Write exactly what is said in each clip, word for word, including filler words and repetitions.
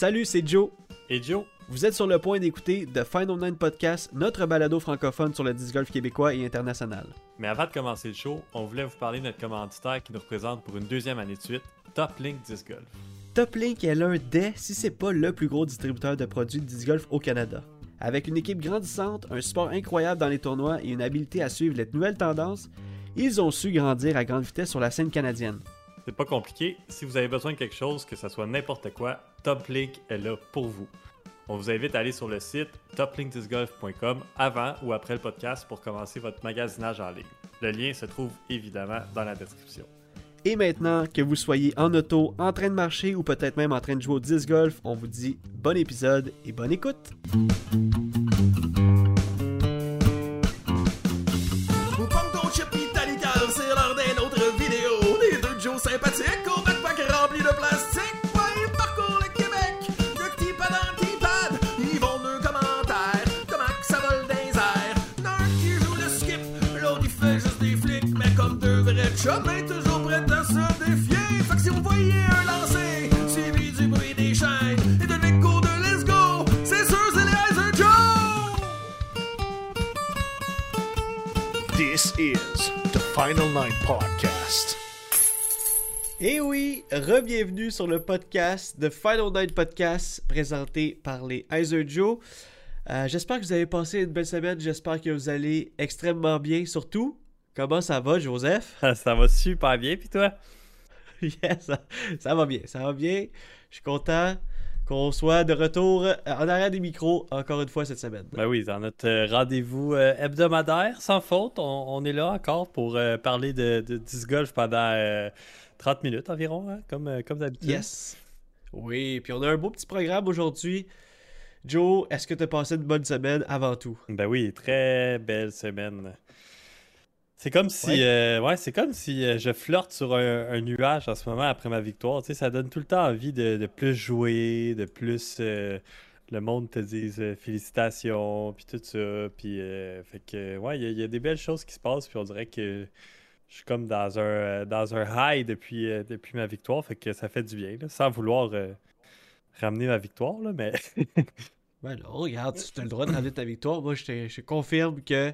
Salut, c'est Joe et Joe. Vous êtes sur le point d'écouter The Final Nine Podcast, notre balado francophone sur le disc golf québécois et international. Mais avant de commencer le show, on voulait vous parler de notre commanditaire qui nous représente pour une deuxième année de suite, Toplink Disc Golf. Toplink est l'un des, si c'est pas le plus gros distributeur de produits de disc golf au Canada. Avec une équipe grandissante, un support incroyable dans les tournois et une habileté à suivre les nouvelles tendances, ils ont su grandir à grande vitesse sur la scène canadienne. C'est pas compliqué, si vous avez besoin de quelque chose, que ce soit n'importe quoi, Toplink est là pour vous. On vous invite à aller sur le site toplink disc golf point com avant ou après le podcast pour commencer votre magasinage en ligne. Le lien se trouve évidemment dans la description. Et maintenant, que vous soyez en auto, en train de marcher ou peut-être même en train de jouer au disc golf, on vous dit bon épisode et bonne écoute! Jamais toujours prêt à se défier. Fait que si vous voyez un lancer suivi du bruit des chaînes et de l'écho de Let's Go, c'est sûr c'est les Hyzer Joe! This is the Final Night Podcast. Et oui, re-bienvenue sur le podcast The Final Night Podcast présenté par les Hyzer Joe. Euh, j'espère que vous avez passé une belle semaine. J'espère que vous allez extrêmement bien, surtout. Comment ça va, Joseph? Ça va super bien, puis toi? Yes, ça, ça va bien, ça va bien. Je suis content qu'on soit de retour en arrière des micros encore une fois cette semaine. Ben oui, dans notre rendez-vous hebdomadaire, sans faute, on, on est là encore pour parler de, de disc golf pendant trente minutes environ, hein, comme, comme d'habitude. Yes. Oui, puis on a un beau petit programme aujourd'hui. Joe, est-ce que tu as passé une bonne semaine avant tout? Ben oui, très belle semaine. C'est comme si, ouais. Euh, ouais, c'est comme si euh, je flirte sur un, un nuage en ce moment après ma victoire. Tu sais, ça donne tout le temps envie de, de plus jouer, de plus euh, le monde te dise euh, félicitations, puis tout ça. Puis, euh, fait que, ouais, il y, y a des belles choses qui se passent. Puis on dirait que je suis comme dans un euh, dans un high depuis euh, depuis ma victoire. Fait que ça fait du bien, là, sans vouloir euh, ramener ma victoire, là, mais. Ouais, là, regarde, tu as le droit de ramener ta victoire. Moi, je te, je confirme que.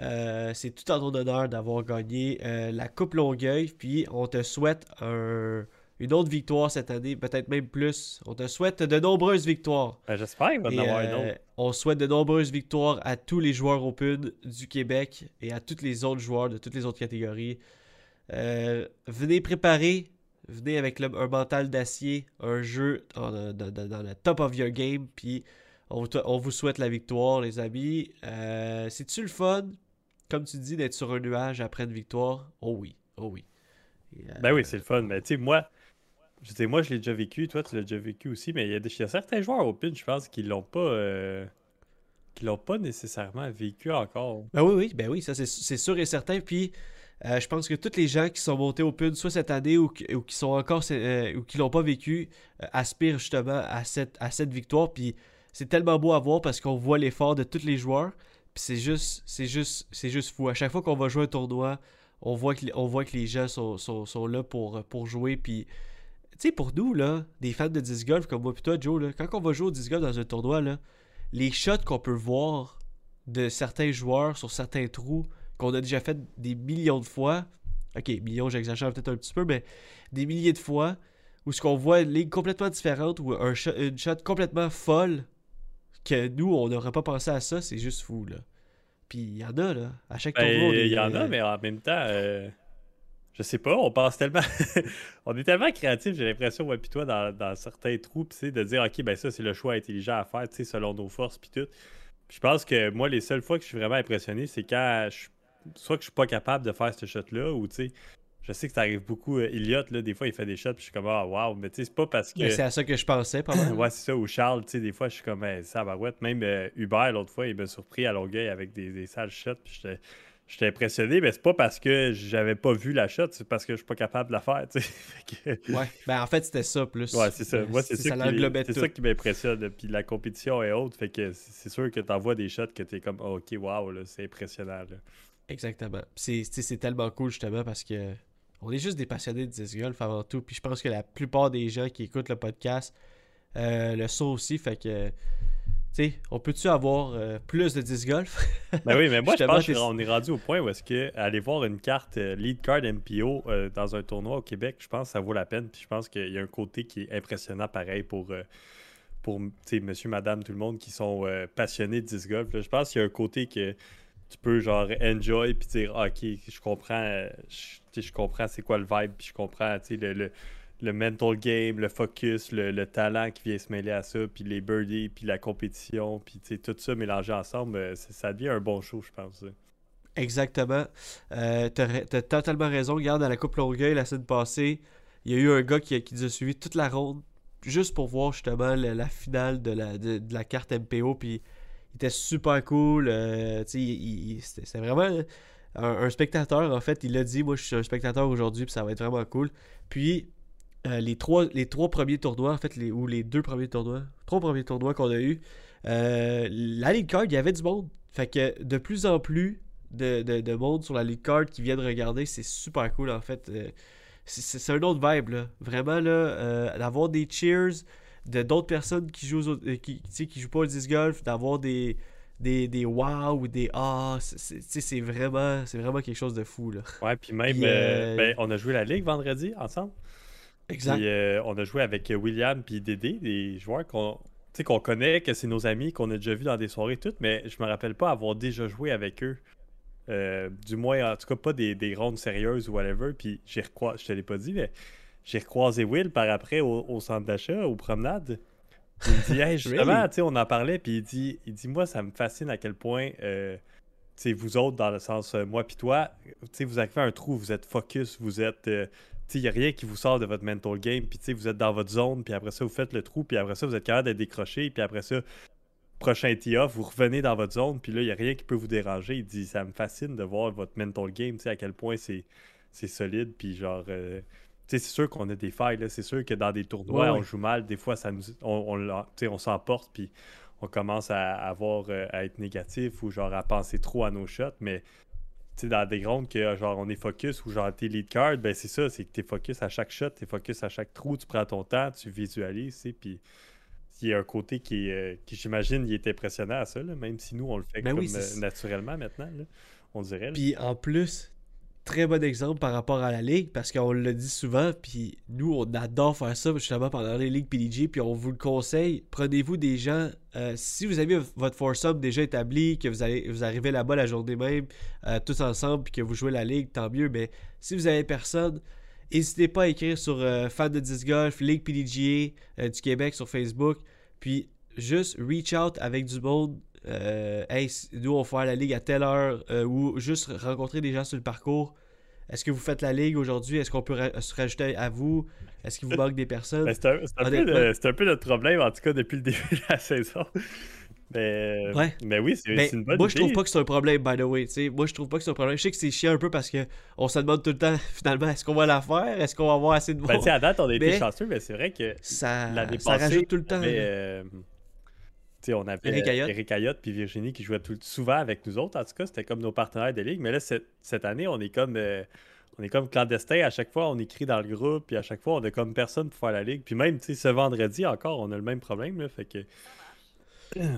Euh, c'est tout en ton honneur d'avoir gagné euh, la Coupe Longueuil, puis on te souhaite un, une autre victoire cette année, peut-être même plus. On te souhaite de nombreuses victoires. Euh, j'espère qu'il va y en avoir euh, une autre. On souhaite de nombreuses victoires à tous les joueurs Open du Québec et à tous les autres joueurs de toutes les autres catégories. Euh, venez préparer, venez avec le, un mental d'acier, un jeu dans, dans, dans, dans le top of your game, puis on, on vous souhaite la victoire, les amis. Euh, c'est-tu le fun? Comme tu dis, d'être sur un nuage après une victoire, oh oui, oh oui. Euh... Ben oui, c'est le fun, mais tu sais, moi, je sais, moi, je l'ai déjà vécu, toi, tu l'as déjà vécu aussi, mais il y, y a certains joueurs Open, je pense, qui l'ont pas, euh, qui l'ont pas nécessairement vécu encore. Ben oui, oui, ben oui, ça, c'est, c'est sûr et certain, puis euh, je pense que tous les gens qui sont montés Open, soit cette année ou, ou qui sont encore, euh, ou qui l'ont pas vécu, euh, aspirent justement à cette, à cette victoire, puis c'est tellement beau à voir parce qu'on voit l'effort de tous les joueurs. Puis c'est juste, c'est juste, c'est juste fou. À chaque fois qu'on va jouer un tournoi, on voit que, on voit que les gens sont, sont, sont là pour, pour jouer. Puis, tu sais, pour nous, là, des fans de disc golf comme moi et toi, Joe, là, quand on va jouer au disc golf dans un tournoi, là, les shots qu'on peut voir de certains joueurs sur certains trous qu'on a déjà fait des millions de fois, ok, millions, j'exagère peut-être un petit peu, mais des milliers de fois, où ce qu'on voit une ligne complètement différente ou un shot, une shot complètement folle, que nous, on n'aurait pas pensé à ça, c'est juste fou, là. Puis il y en a, là. À chaque ben, tournoi, on est... Il y en a, mais en même temps, euh, je sais pas, on pense tellement... on est tellement créatifs, j'ai l'impression, moi pis toi, dans, dans certains trous, pis c'est de dire, OK, ben ça, c'est le choix intelligent à faire, tu sais, selon nos forces, pis tout. Pis je pense que, moi, les seules fois que je suis vraiment impressionné, c'est quand je... soit que je suis pas capable de faire ce shot-là, ou, tu sais, je sais que ça arrive beaucoup. Éliott, là, des fois, il fait des shots, puis je suis comme, ah, oh, waouh, mais tu sais, c'est pas parce que. Mais c'est à ça que je pensais, pas mal. Ouais, c'est ça. Ou Charles, tu sais, des fois, je suis comme, eh, ça va, ouais. Même euh, Hubert, l'autre fois, il m'a surpris à Longueuil avec des, des sales shots, puis j'étais, j'étais impressionné, mais c'est pas parce que j'avais pas vu la shot, c'est parce que je suis pas capable de la faire, tu sais. que... Ouais, ben en fait, c'était ça, plus. Ouais, c'est ça. Moi, c'est, c'est, ça, ça, qui, c'est ça qui m'impressionne, puis la compétition est haute, fait que c'est sûr que t'envoies des shots que t'es comme, oh, ok, waouh, là, c'est impressionnant, là. Exactement. C'est, c'est tellement cool, justement, parce que. On est juste des passionnés de disc golf avant tout, puis je pense que la plupart des gens qui écoutent le podcast euh, le saut aussi. Fait que, tu sais, on peut-tu avoir euh, plus de disc golf? Ben oui, mais moi, je pense qu'on est rendu au point où est-ce que aller voir une carte euh, lead card M P O euh, dans un tournoi au Québec, je pense que ça vaut la peine. Puis je pense qu'il y a un côté qui est impressionnant pareil pour... Euh, pour monsieur, madame, tout le monde qui sont euh, passionnés de disc golf. Là, je pense qu'il y a un côté que tu peux genre enjoy puis dire ah, ok, je comprends je, je comprends c'est quoi le vibe, puis je comprends le, le, le mental game, le focus, le, le talent qui vient se mêler à ça, puis les birdies, puis la compétition, puis tout ça mélangé ensemble, ça devient un bon show, je pense. Exactement. Euh, t'as, t'as totalement raison. Regarde, à la Coupe Longueuil, la semaine passée, il y a eu un gars qui, qui nous a suivi toute la ronde, juste pour voir justement le, la finale de la, de, de la carte M P O, puis il était super cool, euh, tu sais, c'était, c'était vraiment un, un spectateur, en fait, il l'a dit, moi je suis un spectateur aujourd'hui, puis ça va être vraiment cool. Puis euh, les, trois, les trois premiers tournois, en fait, les, ou les deux premiers tournois, trois premiers tournois qu'on a eu, euh, la Ligue Card, il y avait du monde, fait que de plus en plus de, de, de monde sur la Ligue Card qui viennent regarder, c'est super cool, en fait, euh, C'est, c'est un autre vibe, là. Vraiment, là, euh, d'avoir des cheers de d'autres personnes qui jouent, aux, euh, qui, qui jouent pas au disc golf, d'avoir des, des, des wow ou des ah, c'est, c'est, c'est, vraiment, c'est vraiment quelque chose de fou, là. Ouais, puis même, puis, euh, euh, ben, on a joué la Ligue vendredi ensemble. Exact. Puis, euh, on a joué avec William puis Dédé, des joueurs qu'on, qu'on connaît, que c'est nos amis, qu'on a déjà vus dans des soirées toutes, mais je me rappelle pas avoir déjà joué avec eux. Euh, du moins, en tout cas, pas des, des rondes sérieuses ou whatever. Puis, j'ai recroisé, je te l'ai pas dit, mais j'ai recroisé Will par après au, au centre d'achat, aux promenades. Il me dit, hey, justement, really? Tu sais, on en parlait. Puis, il dit, il dit, moi, ça me fascine à quel point, euh, tu sais, vous autres, dans le sens, euh, moi, puis toi, tu sais, vous arrivez à un trou, vous êtes focus, vous êtes, euh, tu sais, il n'y a rien qui vous sort de votre mental game. Puis, tu sais, vous êtes dans votre zone. Puis, après ça, vous faites le trou. Puis, après ça, vous êtes capable de décrocher. Puis, après ça, prochain tee-off, vous revenez dans votre zone, puis là, il n'y a rien qui peut vous déranger. Il dit, ça me fascine de voir votre mental game, tu sais, à quel point c'est, c'est solide, puis genre, euh, tu sais, c'est sûr qu'on a des failles, là. C'est sûr que dans des tournois, ouais, ouais. on joue mal, des fois, ça nous, on, on, tu sais, on s'emporte, puis on commence à, à, avoir, à être négatif, ou genre à penser trop à nos shots, mais tu sais, dans des rondes que genre, on est focus, ou genre, t'es lead card, ben c'est ça, c'est que t'es focus à chaque shot, t'es focus à chaque trou, tu prends ton temps, tu visualises, tu sais, puis... Il y a un côté qui, euh, qui j'imagine, il est impressionnant à ça, là, même si nous, on le fait ben comme oui, euh, naturellement maintenant, là, on dirait. Puis en plus, très bon exemple par rapport à la Ligue, parce qu'on le dit souvent, puis nous, on adore faire ça, justement, pendant les Ligues P D G, puis on vous le conseille, prenez-vous des gens, euh, si vous avez votre foursome déjà établi, que vous, allez, vous arrivez là-bas la journée même, euh, tous ensemble, puis que vous jouez la Ligue, tant mieux, mais si vous avez personne... N'hésitez pas à écrire sur euh, Fan de Disc Golf, Ligue P D G euh, du Québec sur Facebook. Puis juste reach out avec du monde. Euh, hey, nous on va faire la Ligue à telle heure euh, ou juste rencontrer des gens sur le parcours. Est-ce que vous faites la Ligue aujourd'hui? Est-ce qu'on peut ra- se rajouter à vous? Est-ce qu'il vous manque des personnes? Ben, c'est, un, c'est, un peu le, c'est un peu notre problème, en tout cas depuis le début de la saison. Mais, ouais. mais oui, c'est, mais c'est une bonne moi, idée. Moi, je trouve pas que c'est un problème, by the way. T'sais. Moi, je trouve pas que c'est un problème. Je sais que c'est chiant un peu parce qu'on se demande tout le temps, finalement, est-ce qu'on va la faire? Est-ce qu'on va avoir assez de monde? Ben, tu sais, à date, on a été mais chanceux, mais c'est vrai que ça, l'année ça passée, rajoute tout le temps. Mais, euh, on avait Éric Ayotte. Éric Ayotte puis Virginie qui jouaient tout, souvent avec nous autres. En tout cas, c'était comme nos partenaires de ligue. Mais là, cette, cette année, on est comme... Euh, On est comme clandestin, à chaque fois on écrit dans le groupe, puis à chaque fois on a comme personne pour faire la ligue. Puis même, tu sais, ce vendredi encore, on a le même problème, là, fait que...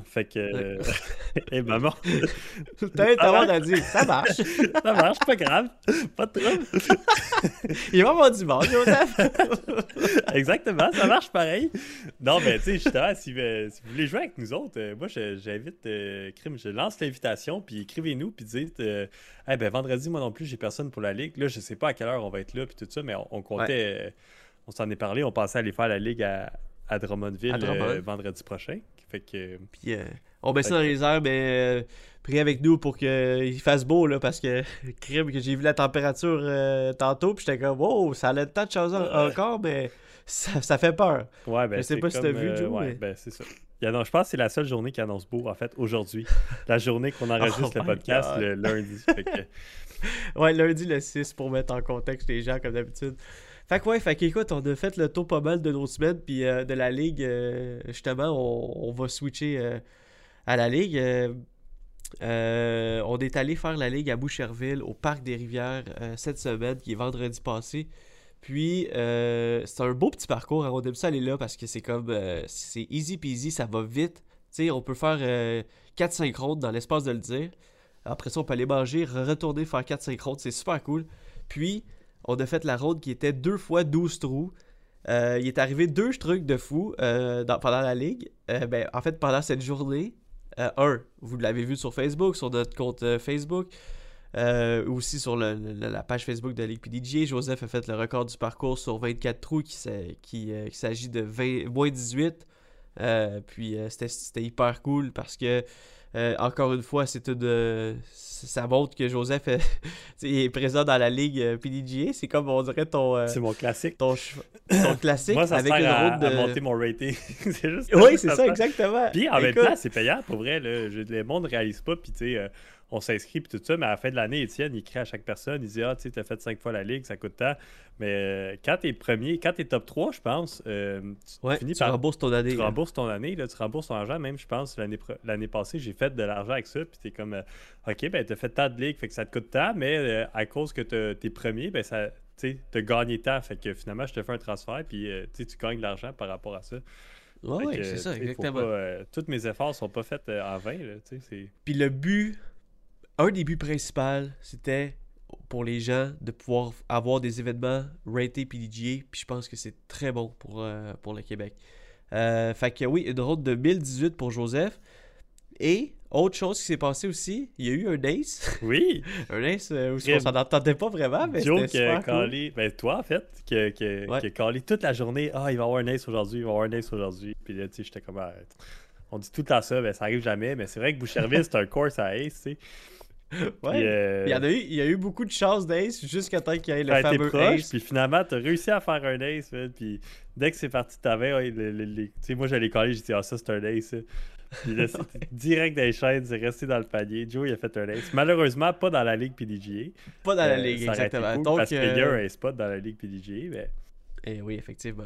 Fait que... Euh... hey, maman! Putain, ta maman a dit, ça marche! ça marche, pas grave! Pas de trouble! Il va avoir du monde, Joseph! Exactement, ça marche pareil! Non, mais tu sais, justement, si, euh, si vous voulez jouer avec nous autres, euh, moi, je, j'invite... Euh, je lance l'invitation, puis écrivez-nous, puis dites... Euh, hey, ben, vendredi, moi non plus, j'ai personne pour la Ligue. Là, je sais pas à quelle heure on va être là, puis tout ça, mais on, on comptait... Ouais. Euh, on s'en est parlé, on pensait aller faire la Ligue à... à Drummondville à Drummond. euh, vendredi prochain. Fait que... Puis, euh, on met ça dans les airs, mais euh, priez avec nous pour qu'il fasse beau, là, parce que crime que j'ai vu la température euh, tantôt, puis j'étais comme, wow, ça allait tant de choses euh... encore, mais ça, ça fait peur. Ouais, ben, je sais pas comme, si t'as vu, euh, Joe. Ouais, mais... ben, c'est ça. Non, je pense que c'est la seule journée qui annonce beau, en fait, aujourd'hui. La journée qu'on enregistre oh le podcast, God. le lundi. Fait que... Ouais, lundi le six, pour mettre en contexte les gens, comme d'habitude. Fait que ouais, fait qu'écoute, on a fait le tour pas mal de nos semaines, puis euh, de la Ligue, euh, justement, on, on va switcher euh, à la Ligue. Euh, euh, on est allé faire la Ligue à Boucherville, au Parc des Rivières, euh, cette semaine, qui est vendredi passé. Puis, euh, c'est un beau petit parcours. Hein. Au début, ça, elle est là parce que c'est comme, euh, c'est easy peasy, ça va vite. Tu sais, on peut faire euh, quatre cinq rondes dans l'espace de le dire. Après ça, on peut aller manger, retourner faire quatre cinq rondes. C'est super cool. Puis, on a fait la ronde qui était deux fois douze trous. Euh, il est arrivé deux trucs de fou euh, dans, pendant la ligue. Euh, ben, en fait, pendant cette journée, euh, un, vous l'avez vu sur Facebook, sur notre compte euh, Facebook. Euh, aussi sur le, le, la page Facebook de Ligue P D G, Joseph a fait le record du parcours sur vingt-quatre trous qui, qui, euh, qui s'agit de vingt, moins dix-huit. Euh, puis euh, c'était, c'était hyper cool parce que euh, encore une fois, c'est tout euh, ça montre que Joseph euh, est présent dans la Ligue euh, P D G. C'est comme on dirait ton euh, c'est mon classique. Ton, ton classique. Moi, ça avec sert une à, route de... à monter mon rating. C'est juste oui, c'est ça, ça exactement. Puis en Écoute... même temps, c'est payant pour vrai. Là, je, le monde ne réalise pas. Puis tu sais. Euh... On s'inscrit puis tout ça, mais à la fin de l'année, Étienne, il crée à chaque personne, il dit « Ah, tu sais, t'as fait cinq fois la Ligue, ça coûte tant. » Mais euh, quand t'es premier, quand t'es top trois, je pense, euh, tu, ouais, finis tu par, rembourses ton année. Tu hein. rembourses ton année, là, tu rembourses ton argent. Même, je pense, l'année, l'année passée, j'ai fait de l'argent avec ça, puis t'es comme euh, « Ok, ben t'as fait tant de Ligue, fait que ça te coûte tant, mais euh, à cause que t'es, t'es premier, ben ça, tu sais, t'as gagné tant. Fait que finalement, je te fais un transfert, puis euh, tu gagnes de l'argent par rapport à ça. » Oui, ouais, c'est ça, exactement. Pas, euh, tous mes efforts sont pas faits euh, en vain. Puis le but, un des buts principaux, c'était pour les gens de pouvoir avoir des événements ratés P D G A. Puis je pense que c'est très bon pour, euh, pour le Québec. Euh, fait que oui, une ronde de mille dix-huit pour Joseph. Et autre chose qui s'est passée aussi, il y a eu un ace. Oui. un ace euh, où on s'en entendait pas vraiment, mais Joe c'était super cool. Callé, ben toi en fait, qui a, qui a, ouais. qui a callé toute la journée, « Ah, oh, il va y avoir un ace aujourd'hui, il va y avoir un ace aujourd'hui. » Puis là, tu sais, j'étais comme, « On dit tout le temps ça, mais ça arrive jamais. » Mais c'est vrai que Boucherville, c'est un course à ace, tu sais. Ouais. Euh... Il, y en a eu, il y a eu beaucoup de chances d'ace jusqu'à temps qu'il y ait le fameux été proche, ace. Puis finalement, t'as réussi à faire un ace. Man, puis dès que c'est parti, t'avais, ouais, les, les, les... tu sais, moi j'allais caler, j'ai dit, ah, ça c'est un ace. Puis là, c'était direct dans les chaînes, c'est resté dans le panier. Joe, il a fait un ace. Malheureusement, pas dans la Ligue P D G A. Pas dans euh, la Ligue, exactement. Cool, donc, parce euh... qu'il y a un spot dans la Ligue P D G A. Mais... Et oui, effectivement.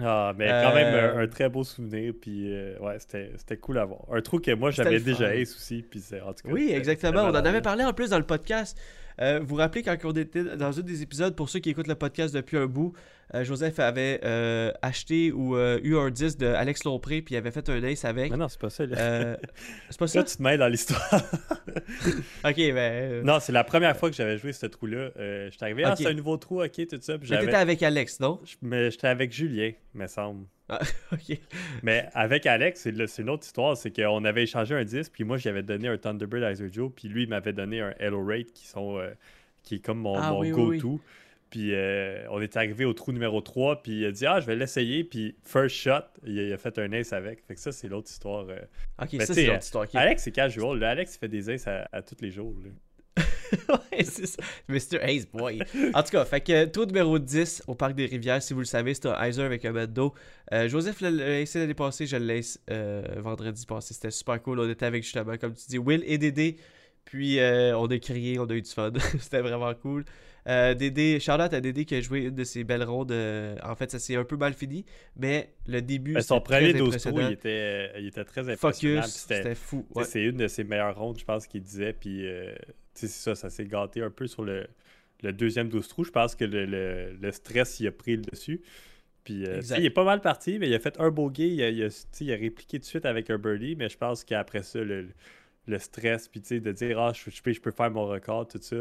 Ah, mais quand euh... même, un, un très beau souvenir. Puis, euh, ouais, c'était, c'était cool à voir. Un trou que moi, j'avais déjà ace aussi. Puis, c'est, en tout cas, oui, exactement. On en avait parlé en plus dans le podcast. Euh, vous vous rappelez, quand on était dans un des épisodes, pour ceux qui écoutent le podcast depuis un bout, euh, Joseph avait euh, acheté ou euh, eu un disque de Alex Lompré, puis il avait fait un ace avec. Mais non, c'est pas ça. Là. Euh, c'est pas ça. Là, tu te mêles dans l'histoire. ok, ben. Euh... Non, c'est la première fois que j'avais joué ce trou-là. Euh, j'étais arrivé, okay. Ah, c'est un nouveau trou, ok, tout ça. Puis mais t'étais avec Alex, non? Mais j'étais avec Julien, me semble. Ah, ok. Mais avec Alex, c'est, le, c'est une autre histoire. C'est qu'on avait échangé un disque, puis moi, j'avais donné un Thunderbird Hyzer Joe, puis lui, il m'avait donné un Hello Rate qui, sont, euh, qui est comme mon, ah, mon oui, go-to. Oui, oui. Puis euh, on était arrivé au trou numéro trois, puis il a dit « Ah, je vais l'essayer », puis first shot, il a, il a fait un ace avec. Fait que ça, c'est l'autre histoire. Euh. Ok, mais ça, c'est l'autre histoire. Okay. Alex, c'est casual. Là, Alex, il fait des aces à, à tous les jours, là. ouais, c'est ça. mister Ace Boy. En tout cas, fait que tour numéro dix au Parc des Rivières, si vous le savez, c'est un Hyzer avec un bête d'eau. Euh, Joseph l'a essayé l'année passée, je le laisse euh, vendredi passé. C'était super cool. On était avec justement, comme tu dis, Will et Dédé. Puis euh, on a crié, on a eu du fun. C'était vraiment cool. Euh, Dédé, Charlotte a Dédé qui a joué une de ses belles rondes. Euh, en fait, ça s'est un peu mal fini, mais le début, ben, son premier douze trous, il était, il était très impressionnant. Focus, c'était, c'était fou. Ouais. C'est une de ses meilleures rondes, je pense, qu'il disait. Puis euh, c'est ça, ça s'est gâté un peu sur le, le deuxième douze trous. Je pense que le, le, le stress, il a pris le dessus. Puis, euh, il est pas mal parti, mais il a fait un bogey. Il a, il a, il a répliqué tout de suite avec un birdie, mais je pense qu'après ça, le, le stress, puis de dire « Ah, je, je, peux, je peux faire mon record », tout ça.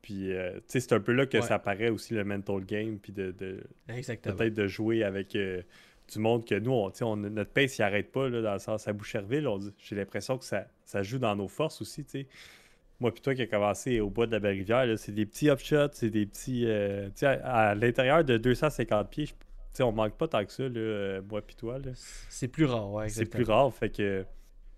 Puis, euh, tu sais, c'est un peu là que ouais. ça apparaît aussi, le mental game, puis de, de peut-être de jouer avec euh, du monde que nous, on, on, notre pace, il n'arrête pas, là, dans le sens à Boucherville. On, j'ai l'impression que ça, ça joue dans nos forces aussi, tu sais. Moi, puis toi qui a commencé au bois de la Belle-Rivière, là, c'est des petits upshots, c'est des petits... Euh, tu sais, à, à l'intérieur de deux cent cinquante pieds, tu sais, on manque pas tant que ça, là, euh, moi puis toi, là. C'est plus rare, ouais, exactement. C'est plus rare, fait que...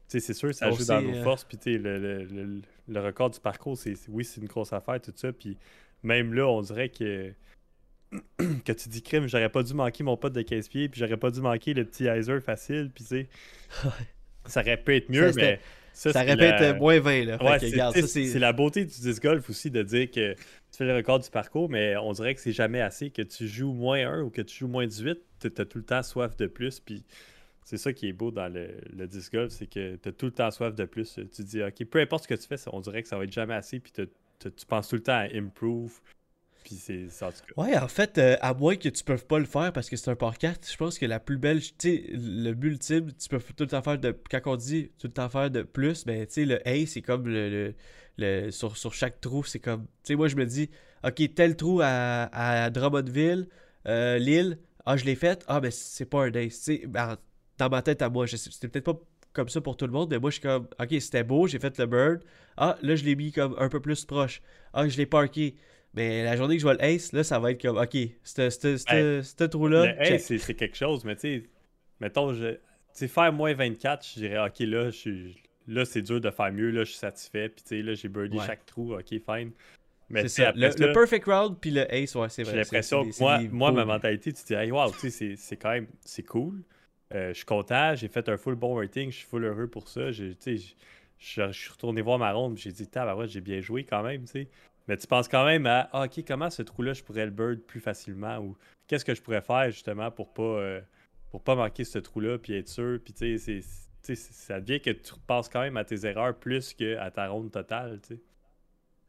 T'sais, c'est sûr, ça on joue sait, dans nos forces. Puis le, le, le, le record du parcours, c'est, c'est, oui, c'est une grosse affaire, tout ça. Puis même là, on dirait que, que tu dis crime, j'aurais pas dû manquer mon pote de quinze pieds, puis j'aurais pas dû manquer le petit hyzer facile. Puis tu sais, ça aurait pu être mieux, ça, mais ça, ça aurait pu la... être moins vingt. Là, ouais, c'est, regarde, ça, c'est... c'est la beauté du disc golf aussi de dire que tu fais le record du parcours, mais on dirait que c'est jamais assez, que tu joues moins un ou que tu joues moins dix-huit. Tu as tout le temps soif de plus. Puis. C'est ça qui est beau dans le, le disc golf, c'est que tu as tout le temps soif de plus. Tu te dis, ok, peu importe ce que tu fais, on dirait que ça va être jamais assez, puis te, te, tu penses tout le temps à improve. Puis c'est ça, en tout cas. Ouais, en fait, euh, à moins que tu peux pas le faire parce que c'est un par quatre, je pense que la plus belle, tu sais, le but ultime, tu peux tout le temps faire de, quand on dit tout le temps faire de plus, ben tu sais, le ace, c'est comme le, le, le sur, sur chaque trou, c'est comme, tu sais, moi je me dis, ok, tel trou à, à Drummondville, euh, Lille, ah je l'ai fait, ah ben c'est pas un ace, tu sais, ben, dans ma tête à moi, je sais, c'était peut-être pas comme ça pour tout le monde, mais moi je suis comme, ok, c'était beau, j'ai fait le bird, ah là je l'ai mis comme un peu plus proche, ah je l'ai parké. Mais la journée que je vois le ace, là, ça va être comme, OK, ce trou-là... Le ace, c'est quelque chose, mais tu sais, mettons, je, faire moins vingt-quatre, je dirais, OK, là, je, là c'est dur de faire mieux, là, je suis satisfait, puis tu sais, là, j'ai birdie ouais. chaque trou, OK, fine. Mais c'est ça, après, le, ça, le perfect round, puis le ace, ouais, c'est vrai. J'ai l'impression que moi, moi ma mentalité, tu te dis, hey, wow, tu sais, c'est, c'est quand même, c'est cool, euh, je suis content, j'ai fait un full bon rating, je suis full heureux pour ça, tu sais, je suis retourné voir ma ronde, j'ai dit, tab, ouais, j'ai bien joué quand même, tu sais. Mais tu penses quand même à ah, « OK, comment ce trou-là, je pourrais le bird plus facilement » ou « Qu'est-ce que je pourrais faire justement pour pas euh, pour pas manquer ce trou-là puis être sûr » Puis tu sais, ça devient que tu penses quand même à tes erreurs plus qu'à ta ronde totale, tu sais.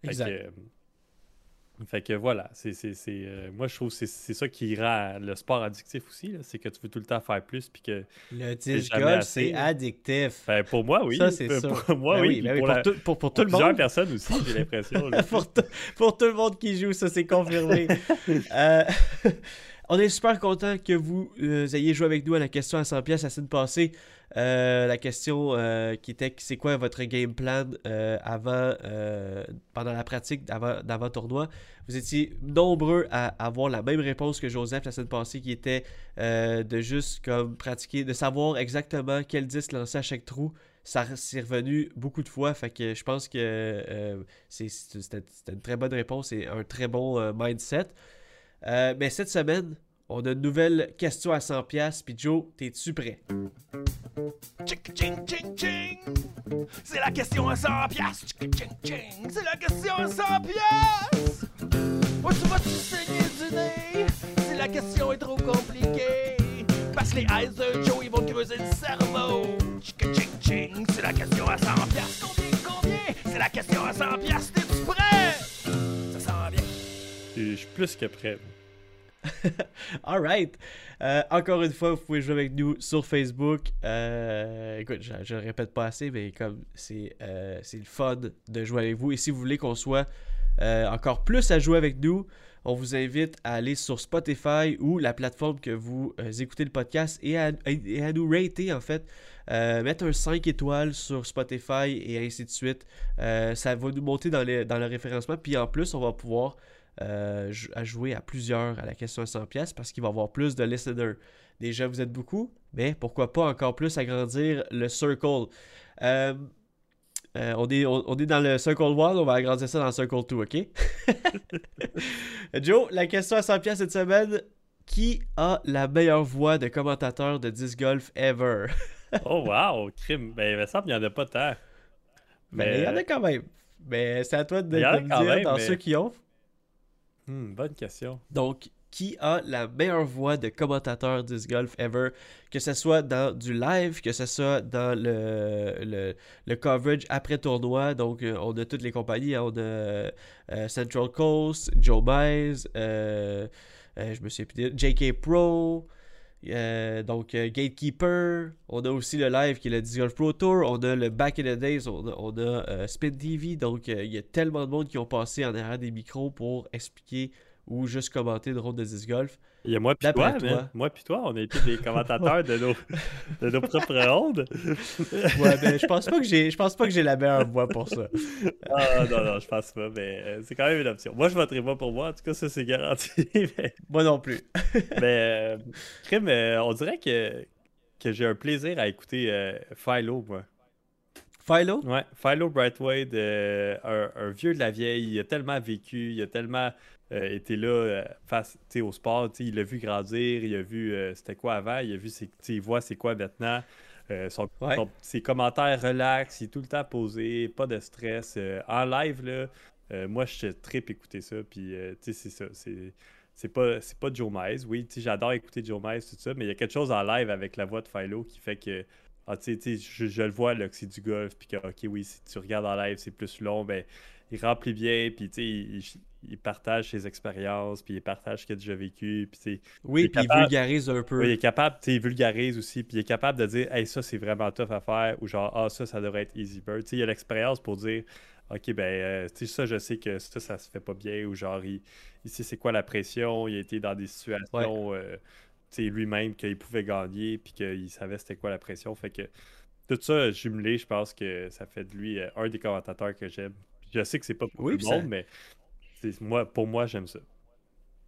Exact. Fait que, euh, fait que voilà, c'est, c'est, c'est, euh, moi je trouve que c'est, c'est ça qui rend le sport addictif aussi, là, c'est que tu veux tout le temps faire plus puis que... Le disc golf, c'est addictif. Ben, pour moi, oui. Ça, c'est ça. Pour moi, ben oui. Ben oui pour, pour, la... tout, pour, pour tout le monde. Plusieurs personnes aussi, j'ai l'impression. pour, t- pour tout le monde qui joue, ça, c'est confirmé. euh, on est super content que vous euh, ayez joué avec nous à la question à cent dollars la semaine passée. Euh, la question euh, qui était, c'est quoi votre game plan euh, avant, euh, pendant la pratique, avant, avant tournoi? Vous étiez nombreux à avoir la même réponse que Joseph la semaine passée, qui était euh, de juste comme pratiquer, de savoir exactement quel disque lancer à chaque trou. Ça c'est revenu beaucoup de fois, fait que je pense que euh, c'est, c'était, c'était une très bonne réponse et un très bon euh, mindset. Euh, mais cette semaine, on a une nouvelle question à cent dollars, puis Joe, t'es-tu prêt? Ching, ching, ching, ching. C'est la question à cent dollars. Ching, ching, ching. C'est la question à cent dollars. Où tu vas-tu saigner du nez? Si la question est trop compliquée, parce que les Hyzer Joe, ils vont creuser le cerveau. Ching, ching, ching. C'est la question à cent dollars. Combien, combien? C'est la question à cent dollars. T'es-tu prêt? Ça sent bien. Je suis plus que prêt. Alright, euh, encore une fois, vous pouvez jouer avec nous sur Facebook. Euh, écoute, je, je le répète pas assez, mais comme c'est, euh, c'est le fun de jouer avec vous. Et si vous voulez qu'on soit euh, encore plus à jouer avec nous, on vous invite à aller sur Spotify ou la plateforme que vous euh, écoutez le podcast et à, et à nous rater en fait. Euh, mettre un cinq étoiles sur Spotify et ainsi de suite. Euh, ça va nous monter dans, les, dans le référencement. Puis en plus, on va pouvoir... Euh, à jouer à plusieurs à la question à cent dollars parce qu'il va y avoir plus de listeners. Déjà, vous êtes beaucoup, mais pourquoi pas encore plus agrandir le circle. Euh, euh, on, est, on, on est dans le circle un, on va agrandir ça dans le circle deux, ok? Joe, la question à cent dollars cette semaine, qui a la meilleure voix de commentateur de disc golf ever? Oh wow, crime! Ben, il me semble qu'il n'y en a pas tant. Mais... Ben, il y en a quand même. Mais c'est à toi de, de me dire même, dans mais... ceux qui ont... Hmm, bonne question. Donc, qui a la meilleure voix de commentateur disc golf ever? Que ce soit dans du live, que ce soit dans le, le, le coverage après tournoi. Donc, on a toutes les compagnies. Hein? On a euh, Central Coast, Joe Baez, euh, euh, je me suis plus dit, J K Pro, euh, donc euh, Gatekeeper. On a aussi le live qui est le Disc Golf Pro Tour. On a le Back in the Days. On a, on a euh, Spin T V. Donc, il euh, y a tellement de monde qui ont passé en arrière des micros pour expliquer ou juste commenter une ronde de disc golf. Il y a moi puis toi, toi. Moi puis toi, on a été des commentateurs de, nos, de nos propres rondes. Ouais, ben je pense pas que j'ai je pense pas que j'ai la meilleure voix pour ça. Ah non, non, je pense pas, mais euh, c'est quand même une option. Moi, je voterai pas pour moi, en tout cas, ça c'est garanti. Mais... Moi non plus. Mais, euh, crime, euh, on dirait que, que j'ai un plaisir à écouter euh, Philo, moi. Philo? Ouais, Philo Brathwaite, euh, un, un vieux de la vieille, il a tellement vécu, il a tellement... Euh, était là euh, face au sport, il a vu grandir, il a vu euh, c'était quoi avant, il a vu ses, il voit c'est quoi maintenant, euh, son, ouais. son, ses commentaires relax, il est tout le temps posé, pas de stress. Euh, en live, là, euh, moi je trippe écouter ça, puis euh, c'est ça, c'est, c'est, pas, c'est pas Joe Maes, oui, j'adore écouter Joe Maes, tout ça, mais il y a quelque chose en live avec la voix de Philo qui fait que ah, t'sais, t'sais, je, je le vois là, que c'est du golf, puis que ok, oui, si tu regardes en live, c'est plus long, mais il remplit bien, puis tu sais, il, il il partage ses expériences, puis il partage ce qu'il a déjà vécu. Puis oui, puis il vulgarise un peu. Oui, il est capable, tu sais, il vulgarise aussi, puis il est capable de dire « Hey, ça, c'est vraiment tough à faire » ou genre « Ah, ça, ça devrait être easy bird ». Tu sais, il a l'expérience pour dire « Ok, ben, euh, tu sais, ça, je sais que ça, ça se fait pas bien » ou genre « Il sait c'est quoi la pression, il a été dans des situations, ouais. euh, tu sais, lui-même, qu'il pouvait gagner, puis qu'il savait c'était quoi la pression. » Fait que tout ça jumelé, je pense que ça fait de lui euh, un des commentateurs que j'aime. Je sais que c'est pas pour oui, tout le monde, ça... mais... Moi, pour moi, j'aime ça.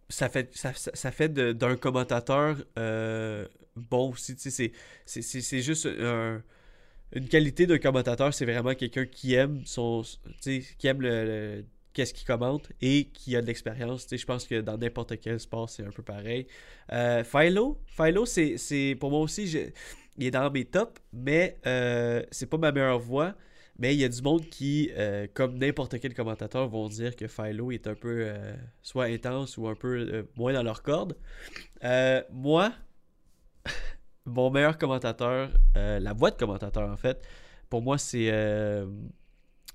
Ça fait, ça, ça, ça fait de, d'un commentateur euh, bon aussi. C'est, c'est, c'est juste un, une qualité d'un commentateur. C'est vraiment quelqu'un qui aime son, qui aime le, le, qu'est-ce qu'il commente et qui a de l'expérience. Je pense que dans n'importe quel sport, c'est un peu pareil. Euh, Philo, Philo c'est, c'est, pour moi aussi, je, il est dans mes tops, mais euh, c'est pas ma meilleure voix. Mais il y a du monde qui, euh, comme n'importe quel commentateur, vont dire que Philo est un peu euh, soit intense ou un peu euh, moins dans leur corde. Euh, moi, mon meilleur commentateur, euh, la voix de commentateur en fait, pour moi c'est euh,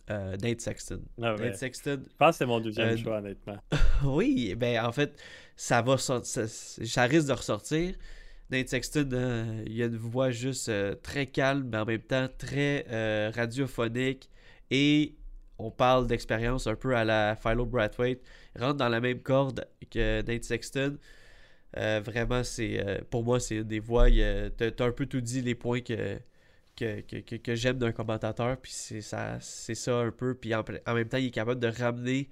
euh, Nate Sexton. Ah ouais. Nate Sexton. Je pense que c'est mon deuxième euh, choix honnêtement. Oui, ben en fait, ça va sortir, ça, ça risque de ressortir. Nate Sexton, euh, il a une voix juste euh, très calme, mais en même temps très euh, radiophonique. Et on parle d'expérience un peu à la Philo Brathwaite. Il rentre dans la même corde que Nate Sexton. Euh, vraiment, c'est euh, pour moi, c'est une des voix. Euh, t'as, t'as un peu tout dit, les points que, que, que, que, que j'aime d'un commentateur. Puis c'est ça, c'est ça un peu. Puis en, en même temps, il est capable de ramener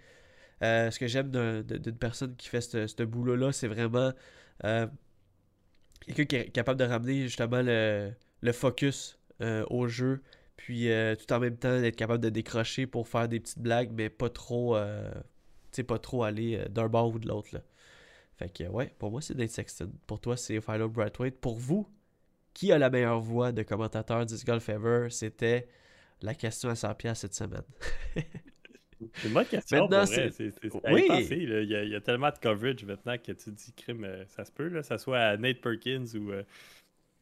euh, ce que j'aime d'un, d'une personne qui fait ce, ce boulot-là. C'est vraiment... Euh, quelqu'un qui est capable de ramener justement le, le focus euh, au jeu, puis euh, tout en même temps d'être capable de décrocher pour faire des petites blagues, mais pas trop euh, tu sais, pas trop aller euh, d'un bord ou de l'autre là. Fait que ouais, pour moi c'est Nate Sexton. Pour toi c'est Philo Brathwaite. Pour vous, qui a la meilleure voix de commentateur Disc Golf ever? C'était la question à cent dollars cette semaine. C'est une bonne question. Maintenant, pour vrai. C'est, c'est, c'est oui. Pensé, là. Il, y a, il y a tellement de coverage maintenant que tu dis crime, ça se peut, là, ça soit à Nate Perkins ou, euh,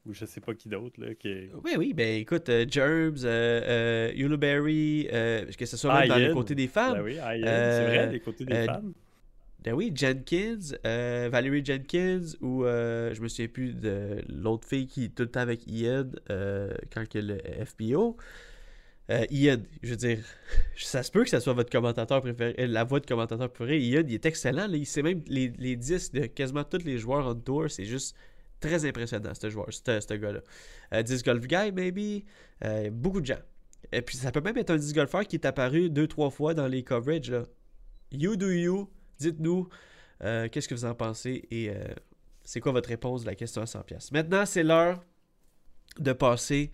ou je sais pas qui d'autre. Là, qui... Oui, oui, ben écoute, euh, Germs, euh, euh, Uliberry, euh, que ce soit même dans les côtés des femmes. Ben oui, Ian, euh, c'est vrai, des côtés des euh, femmes. Ben oui, Jenkins, euh, Valérie Jenkins, ou euh, je me souviens plus de l'autre fille qui est tout le temps avec Ian euh, quand il y a le F P O. Euh, Ian, je veux dire, ça se peut que ça soit votre commentateur préféré, la voix de commentateur préféré. Ian, il est excellent. Là, il sait même les, les disques de quasiment tous les joueurs on tour. C'est juste très impressionnant, ce joueur, ce, ce gars-là. Euh, Disc Golf Guy, maybe. Euh, beaucoup de gens. Et puis, ça peut même être un disc golfeur qui est apparu deux, trois fois dans les coverages. Là. You do you. Dites-nous euh, qu'est-ce que vous en pensez et euh, c'est quoi votre réponse de la question à cent dollars. Maintenant, c'est l'heure de passer...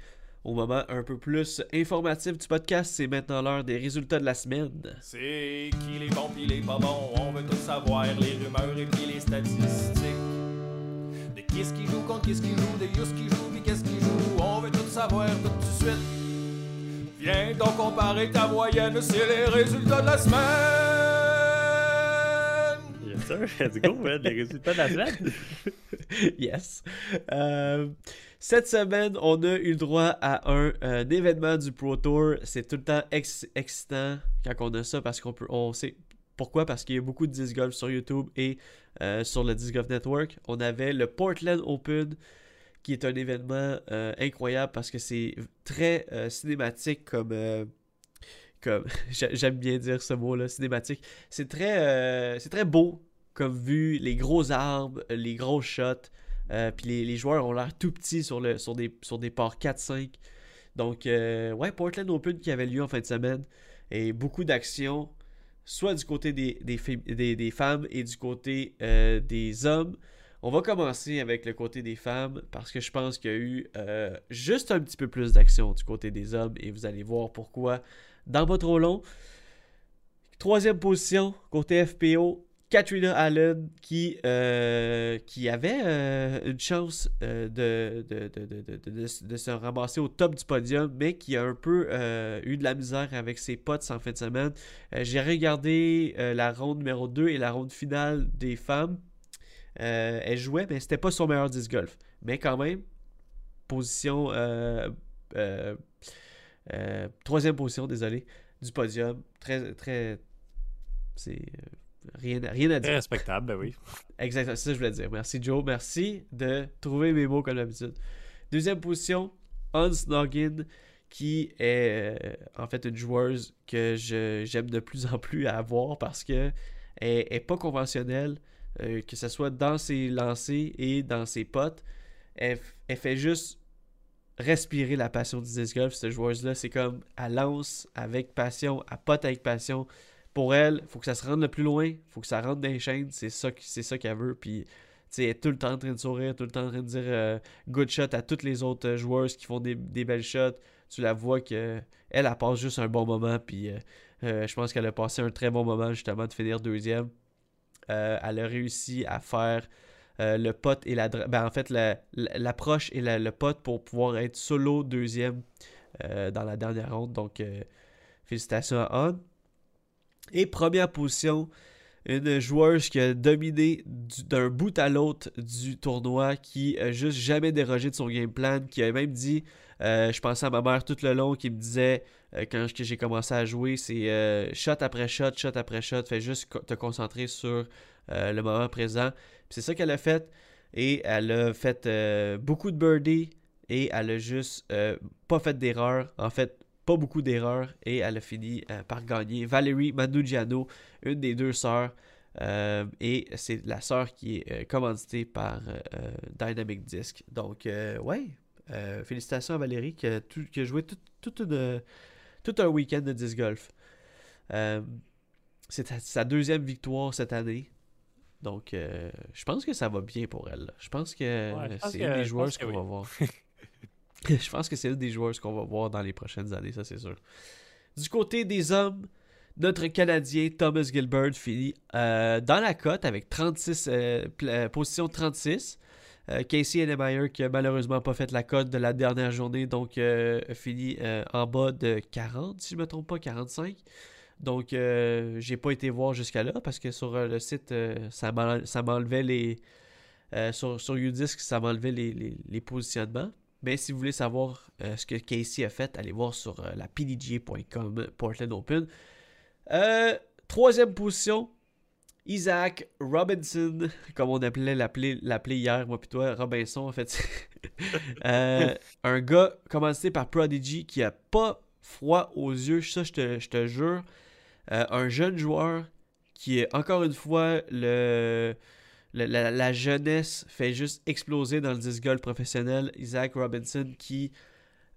au moment un peu plus informatif du podcast, c'est maintenant l'heure des résultats de la semaine. C'est qui les bons pis les pas bons, on veut tout savoir, les rumeurs et puis les statistiques. De qui est-ce qui joue, contre qui est-ce qui joue, de qui ce qui joue, pis qu'est-ce qui joue, on veut tout savoir tout de suite. Viens donc comparer ta moyenne, c'est les résultats de la semaine! Yes sir, let's go, man, les résultats de la semaine! Yes! Euh... Cette semaine, on a eu le droit à un, euh, un événement du Pro Tour. C'est tout le temps ex- excitant quand on a ça parce qu'on peut, on sait pourquoi, parce qu'il y a beaucoup de disc golf sur YouTube et euh, sur le Disc Golf Network. On avait le Portland Open qui est un événement euh, incroyable parce que c'est très euh, cinématique comme... Euh, comme j'aime bien dire ce mot-là, cinématique. C'est très, euh, c'est très beau comme vue, les gros arbres, les gros shots. Euh, puis les, les joueurs ont l'air tout petits sur, le, sur, des, sur des parts quatre cinq. Donc, euh, ouais, Portland Open qui avait lieu en fin de semaine. Et beaucoup d'actions, soit du côté des, des, des, des femmes et du côté euh, des hommes. On va commencer avec le côté des femmes parce que je pense qu'il y a eu euh, juste un petit peu plus d'action du côté des hommes. Et vous allez voir pourquoi dans pas trop long. Troisième position, côté F P O. Katrina Allen qui, euh, qui avait euh, une chance euh, de, de, de, de, de, de, de se ramasser au top du podium, mais qui a un peu euh, eu de la misère avec ses potes en fin de semaine. Euh, j'ai regardé euh, la ronde numéro deux et la ronde finale des femmes. Euh, elle jouait, mais c'était pas son meilleur disc golf. Mais quand même, position euh, euh, euh, troisième position, désolé, du podium. Très, très... C'est... Rien, rien à dire. Très respectable, ben oui. Exactement, c'est ça que je voulais dire. Merci Joe, merci de trouver mes mots comme d'habitude. Deuxième position, Hans Noggin, qui est euh, en fait une joueuse que je, j'aime de plus en plus à avoir parce qu'elle n'est pas conventionnelle, euh, que ce soit dans ses lancers et dans ses potes. Elle, elle fait juste respirer la passion du disc golf. Cette joueuse-là, c'est comme elle lance avec passion, elle pote avec passion. Pour elle, il faut que ça se rende le plus loin, il faut que ça rentre dans les chaînes, c'est ça, c'est ça qu'elle veut. Puis, tu sais, elle est tout le temps en train de sourire, tout le temps en train de dire euh, good shot à toutes les autres joueuses qui font des, des belles shots. Tu la vois qu'elle, elle, elle passe juste un bon moment, puis euh, euh, je pense qu'elle a passé un très bon moment justement de finir deuxième. Euh, elle a réussi à faire euh, le pot et la. Ben, en fait, la, l'approche et la, le pot pour pouvoir être solo deuxième euh, dans la dernière ronde. Donc, euh, félicitations à Anne. Et première position, une joueuse qui a dominé du, d'un bout à l'autre du tournoi, qui a juste jamais dérogé de son game plan, qui a même dit, euh, je pensais à ma mère tout le long, qui me disait, euh, quand je, j'ai commencé à jouer, c'est euh, shot après shot, shot après shot, fais juste co- te concentrer sur euh, le moment présent. Puis c'est ça qu'elle a fait, et elle a fait euh, beaucoup de birdies, et elle a juste euh, pas fait d'erreur, en fait, pas beaucoup d'erreurs, et elle a fini euh, par gagner. Valérie Mandugiano, une des deux sœurs, euh, et c'est la sœur qui est euh, commanditée par euh, Dynamic Disc. Donc, euh, ouais, euh, félicitations à Valérie qui a, tout, qui a joué tout, tout, une, tout un week-end de disc golf. Euh, c'est ta, sa deuxième victoire cette année. Donc, euh, je pense que ça va bien pour elle. Je pense que ouais, je pense c'est que, une des joueuses qu'on oui. va voir. Je pense que c'est une des joueuses qu'on va voir dans les prochaines années, ça c'est sûr. Du côté des hommes, notre Canadien Thomas Gilbert finit euh, dans la cote avec trente-six, euh, pl- position trente-six. Euh, Casey Ennemeyer, qui n'a malheureusement pas fait la cote de la dernière journée, donc euh, finit euh, en bas de quarante, si je ne me trompe pas, quarante-cinq. Donc, euh, j'ai pas été voir jusqu'à là parce que sur euh, le site, euh, ça, m'en, ça m'enlevait les... Euh, sur, sur U-Disc, ça m'enlevait les, les, les positionnements. Mais si vous voulez savoir euh, ce que Casey a fait, allez voir sur euh, la P D G point com Portland Open. Euh, troisième position, Isaac Robinson, comme on appelait l'appeler, l'appeler hier, moi pis toi, Robinson en fait. euh, un gars commencé par Prodigy qui a pas froid aux yeux, ça je te, je te jure. Euh, un jeune joueur qui est encore une fois le... La, la, la jeunesse fait juste exploser dans le disc golf professionnel. Isaac Robinson qui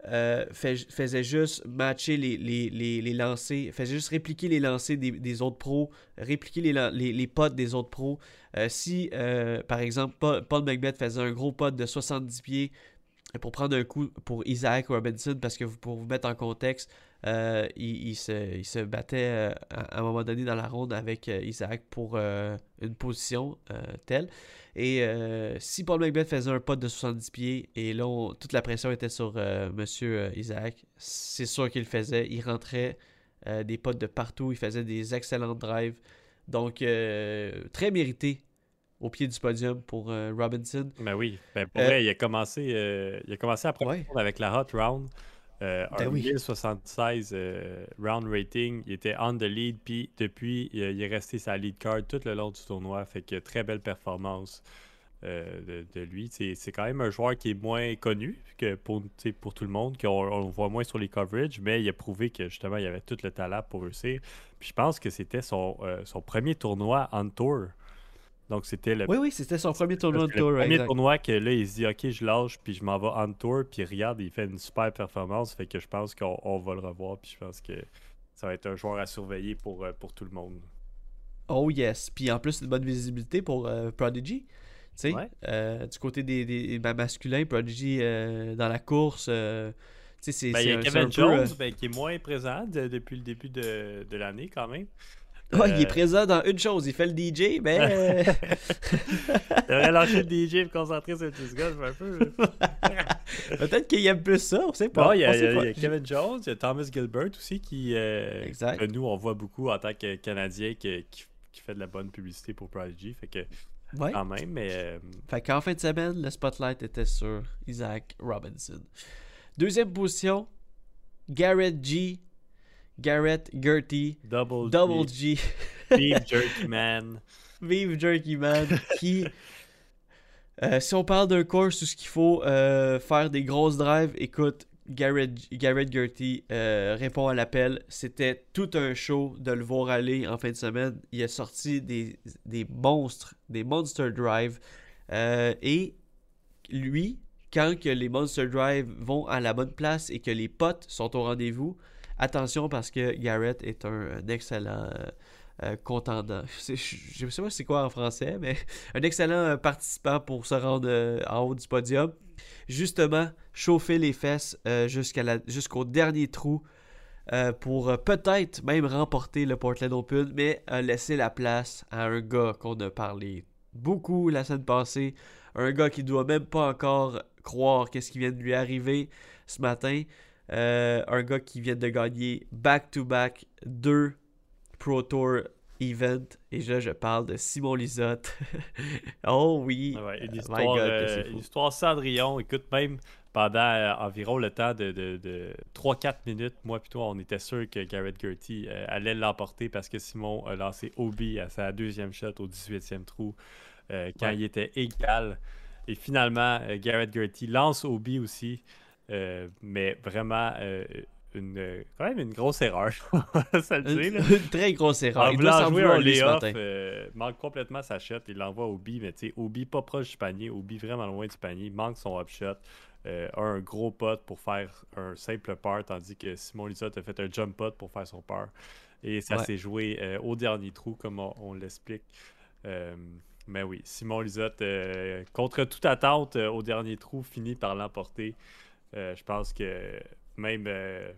euh, fait, faisait juste matcher les, les, les, les lancers, faisait juste répliquer les lancers des, des autres pros, répliquer les, les, les pots des autres pros. Euh, si, euh, par exemple, Paul, Paul McBeth faisait un gros pot de soixante-dix pieds pour prendre un coup pour Isaac Robinson, parce que pour vous mettre en contexte, euh, il, il, se, il se battait euh, à, à un moment donné dans la ronde avec euh, Isaac pour euh, une position euh, telle. Et euh, si Paul McBeth faisait un pot de soixante-dix pieds et là, on, toute la pression était sur euh, monsieur euh, Isaac, c'est sûr qu'il le faisait. Il rentrait euh, des pots de partout, il faisait des excellents drives. Donc, euh, très mérité. Au pied du podium pour euh, Robinson. Ben oui, ben pour euh, vrai, il a commencé, euh, il a commencé à prendre ouais. avec la Hot Round. Euh, ben un mille soixante-seize oui. euh, round rating, il était on the lead, puis depuis, il, il est resté sa lead card tout le long du tournoi. Fait que très belle performance euh, de, de lui. C'est, c'est quand même un joueur qui est moins connu que pour, pour tout le monde, qu'on on voit moins sur les coverages, mais il a prouvé que justement, il avait tout le talent pour réussir. Puis je pense que c'était son, euh, son premier tournoi on tour. Donc, c'était le... Oui, oui, c'était son premier tournoi on tour. Le premier exact. tournoi que là, il se dit « Ok, je lâche, puis je m'en vais on tour. » Puis regarde, il fait une super performance. Fait que je pense qu'on on va le revoir. Puis je pense que ça va être un joueur à surveiller pour, pour tout le monde. Oh yes. Puis en plus, une bonne visibilité pour euh, Prodigy. Tu sais, ouais. euh, du côté des, des, des masculins, Prodigy euh, dans la course... Euh, tu sais, c'est, ben, c'est il y a un, Kevin Jones peu, euh... ben, qui est moins présent de, depuis le début de, de l'année quand même. Oh, euh... il est présent dans une chose, il fait le D J, mais... Euh... il devrait lâcher le D J et me concentrer sur le disc golf un peu. Peut-être qu'il aime plus ça, on sait pas. Non, il y a, il y a, il y a Kevin Jones, il y a Thomas Gilbert aussi, qui euh, exact. que nous, on voit beaucoup en tant que Canadien qui, qui, qui fait de la bonne publicité pour Prodigy, fait que ouais. quand même, mais... Euh... Fait qu'en fin de semaine, le spotlight était sur Isaac Robinson. Deuxième position, Garrett G., Garrett Gurthie, Double, Double G, G. Vive Jerkyman. Vive Jerkyman qui, euh, si on parle d'un course où ce qu'il faut euh, faire des grosses drives, écoute, Garrett, Garrett Gurthie euh, répond à l'appel. C'était tout un show de le voir aller en fin de semaine. Il a sorti des, des monstres, des monster drives. Euh, et lui, quand que les monster drives vont à la bonne place et que les potes sont au rendez-vous, attention parce que Garrett est un, un excellent euh, euh, contendant. C'est, je ne sais pas c'est quoi en français, mais un excellent euh, participant pour se rendre euh, en haut du podium. Justement, chauffer les fesses euh, jusqu'à la, jusqu'au dernier trou euh, pour euh, peut-être même remporter le Portland Open, mais euh, laisser la place à un gars qu'on a parlé beaucoup la semaine passée. Un gars qui ne doit même pas encore croire qu'est-ce qui vient de lui arriver ce matin. Euh, un gars qui vient de gagner back-to-back deux Pro Tour events. Et là, je parle de Simon Lizotte. Oh oui! Ouais, une, histoire, God, euh, une histoire Cendrillon. Écoute, même pendant euh, environ le temps de, de, de trois à quatre minutes, moi et toi, on était sûr que Garrett Gurthie euh, allait l'emporter parce que Simon a lancé O B à sa deuxième shot au dix-huitième trou euh, quand ouais. il était égal. Et finalement, euh, Garrett Gurthie lance O B aussi. Euh, mais vraiment, euh, une, quand même une grosse erreur. Ça le dit, là. Une, une très grosse erreur. En il doit s'en jouer un lay-off, euh, manque complètement sa shot. Il l'envoie au B, mais tu sais, au B pas proche du panier, au B vraiment loin du panier, manque son up shot, euh, a un gros putt pour faire un simple par, tandis que Simon Lizotte a fait un jump putt pour faire son par. Et ça ouais. s'est joué euh, au dernier trou, comme on, on l'explique. Euh, mais oui, Simon Lizotte, euh, contre toute attente, euh, au dernier trou, finit par l'emporter. Euh, je pense que même euh,